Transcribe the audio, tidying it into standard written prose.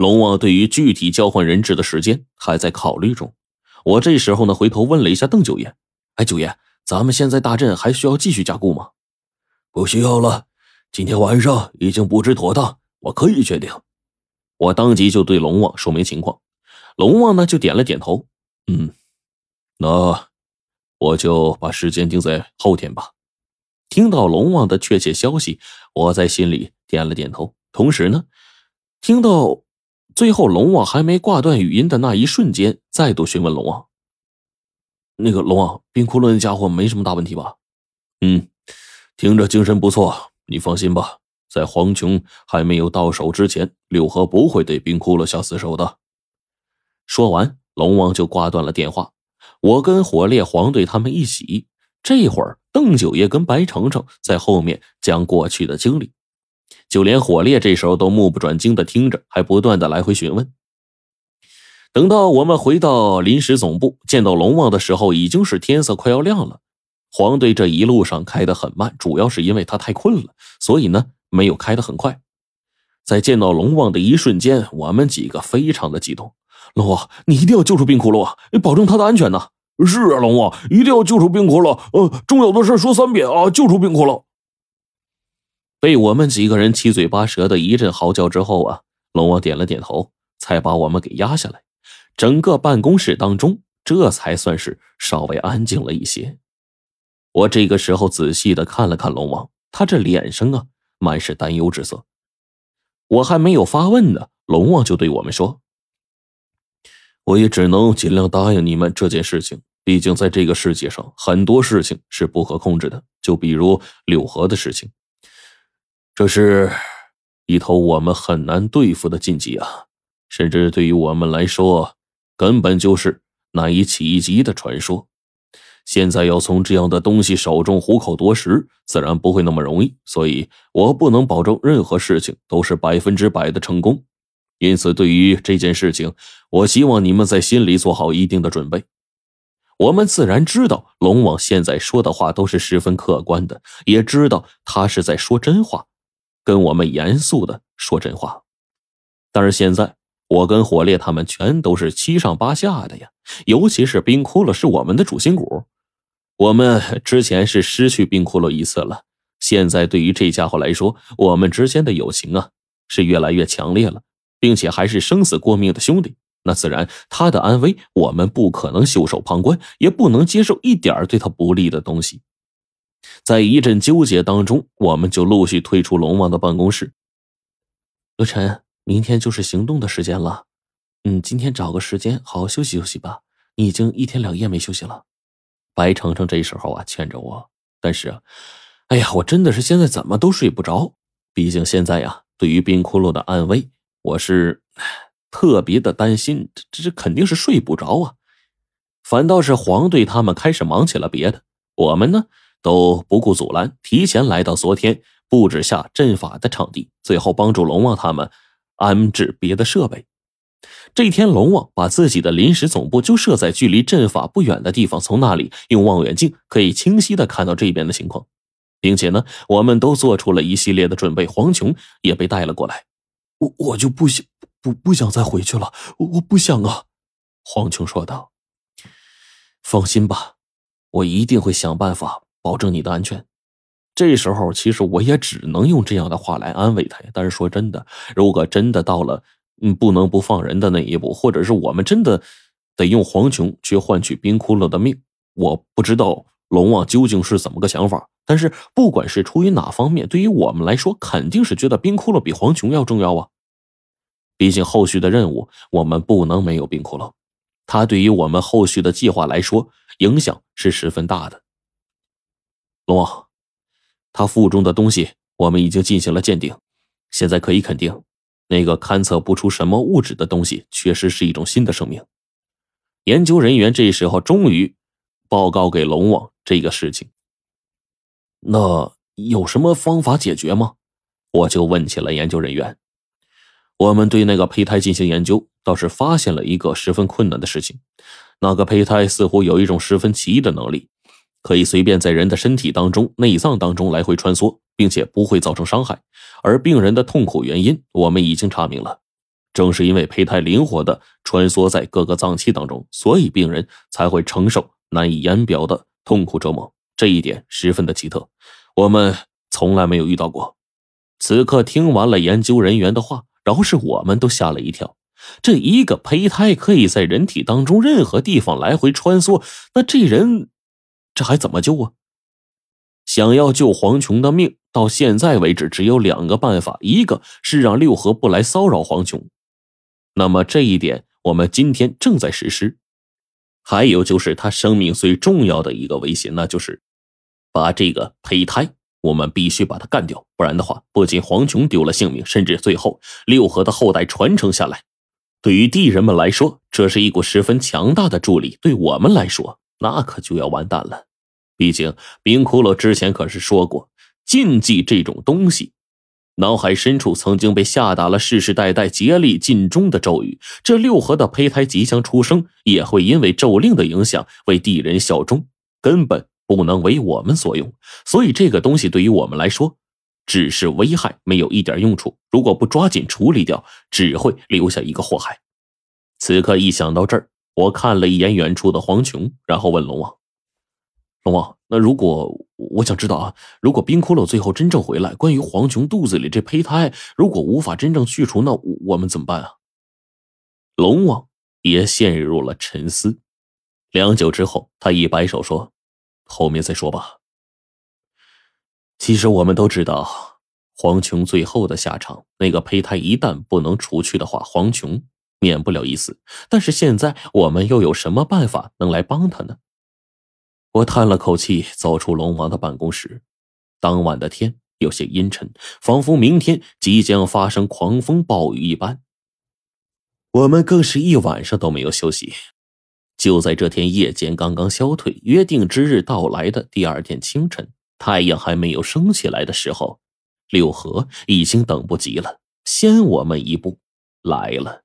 龙王对于具体交换人质的时间还在考虑中。我这时候呢，回头问了一下邓九爷：“哎，九爷，咱们现在大阵还需要继续加固吗？”“不需要了，今天晚上已经布置妥当，我可以确定。”我当即就对龙王说明情况，龙王呢就点了点头：“嗯，那我就把时间定在后天吧。”听到龙王的确切消息，我在心里点了点头。同时呢，听到最后龙王还没挂断语音的那一瞬间，再度询问龙王：“那个龙王，冰窟窿那家伙没什么大问题吧？”“嗯，听着精神不错，你放心吧，在黄琼还没有到手之前，柳河不会对冰窟窿下死手的。”说完，龙王就挂断了电话。我跟火烈、黄队他们一起，这会儿邓九爷跟白程程在后面讲过去的经历，就连火烈这时候都目不转睛的听着，还不断的来回询问。等到我们回到临时总部，见到龙王的时候，已经是天色快要亮了。黄队这一路上开得很慢，主要是因为他太困了，所以呢没有开得很快。在见到龙王的一瞬间，我们几个非常的激动。“龙王，你一定要救出冰窟窿啊，保证他的安全呐！”“是啊，龙王，一定要救出冰窟窿，重要的事说3遍啊，救出冰窟窿。”被我们几个人七嘴八舌的一阵嚎叫之后啊，龙王点了点头，才把我们给压下来。整个办公室当中，这才算是稍微安静了一些。我这个时候仔细的看了看龙王，他这脸上啊满是担忧之色。我还没有发问呢，龙王就对我们说：“我也只能尽量答应你们这件事情，毕竟在这个世界上很多事情是不可控制的，就比如柳河的事情，这是一头我们很难对付的禁忌啊，甚至对于我们来说根本就是难以企及的传说。现在要从这样的东西手中虎口夺食，自然不会那么容易，所以我不能保证任何事情都是100%的成功。因此对于这件事情，我希望你们在心里做好一定的准备。”我们自然知道龙王现在说的话都是十分客观的，也知道他是在说真话，跟我们严肃的说真话。但是现在我跟火烈他们全都是七上八下的呀，尤其是冰窟窿是我们的主心骨。我们之前是失去冰窟窿一次了，现在对于这家伙来说，我们之间的友情啊是越来越强烈了，并且还是生死过命的兄弟，那自然他的安危我们不可能袖手旁观，也不能接受一点对他不利的东西。在一阵纠结当中，我们就陆续退出龙王的办公室。“刘晨，明天就是行动的时间了，今天找个时间好好休息休息吧，你已经1天2夜没休息了。”白程程这时候啊劝着我，但是哎呀，我真的是现在怎么都睡不着，毕竟现在呀，对于冰窟窿的安危我是特别的担心，这肯定是睡不着啊。反倒是黄队他们开始忙起了别的，我们呢都不顾阻拦，提前来到昨天布置下阵法的场地，最后帮助龙王他们安置别的设备。这天龙王把自己的临时总部就设在距离阵法不远的地方，从那里用望远镜可以清晰的看到这边的情况，并且呢我们都做出了一系列的准备，黄琼也被带了过来。“我就不想再回去了，我不想啊。”黄琼说道。“放心吧，我一定会想办法保证你的安全。”这时候其实我也只能用这样的话来安慰他，但是说真的，如果真的到了不能不放人的那一步，或者是我们真的得用黄琼去换取冰窟窿的命，我不知道龙王究竟是怎么个想法，但是不管是出于哪方面，对于我们来说肯定是觉得冰窟窿比黄琼要重要啊。毕竟后续的任务我们不能没有冰窟窿，它对于我们后续的计划来说影响是十分大的。“龙王，他腹中的东西我们已经进行了鉴定，现在可以肯定那个勘测不出什么物质的东西确实是一种新的生命。”研究人员这时候终于报告给龙王这个事情。“那有什么方法解决吗？”我就问起了研究人员。我们对那个胚胎进行研究，倒是发现了一个十分困难的事情，那个胚胎似乎有一种十分奇异的能力，可以随便在人的身体当中、内脏当中来回穿梭，并且不会造成伤害。而病人的痛苦原因我们已经查明了，正是因为胚胎灵活地穿梭在各个脏器当中，所以病人才会承受难以言表的痛苦折磨，这一点十分的奇特，我们从来没有遇到过。此刻听完了研究人员的话，然后是我们都吓了一跳。这一个胚胎可以在人体当中任何地方来回穿梭，那这人这还怎么救啊？想要救黄琼的命，到现在为止只有2个办法，一个是让六合不来骚扰黄琼，那么这一点我们今天正在实施。还有就是他生命最重要的一个威胁，那就是把这个胚胎我们必须把它干掉，不然的话不仅黄琼丢了性命，甚至最后六合的后代传承下来，对于地人们来说这是一股十分强大的助力，对我们来说那可就要完蛋了。毕竟冰骷髅之前可是说过，禁忌这种东西，脑海深处曾经被下达了世世代代竭力尽忠的咒语，这六合的胚胎即将出生也会因为咒令的影响为地人效忠，根本不能为我们所用，所以这个东西对于我们来说只是危害，没有一点用处，如果不抓紧处理掉，只会留下一个祸害。此刻一想到这儿，我看了一眼远处的黄琼，然后问龙王，龙王，那如果我想知道啊，如果冰骷髅最后真正回来，关于黄琼肚子里这胚胎如果无法真正去除，那我们怎么办啊？龙王也陷入了沉思，良久之后他一摆手说，后面再说吧。其实我们都知道黄琼最后的下场，那个胚胎一旦不能除去的话，黄琼免不了一死，但是现在我们又有什么办法能来帮他呢？我叹了口气，走出龙王的办公室。当晚的天有些阴沉，仿佛明天即将发生狂风暴雨一般，我们更是一晚上都没有休息。就在这天夜间刚刚消退，约定之日到来的第二天清晨，太阳还没有升起来的时候，六合已经等不及了，先我们一步来了。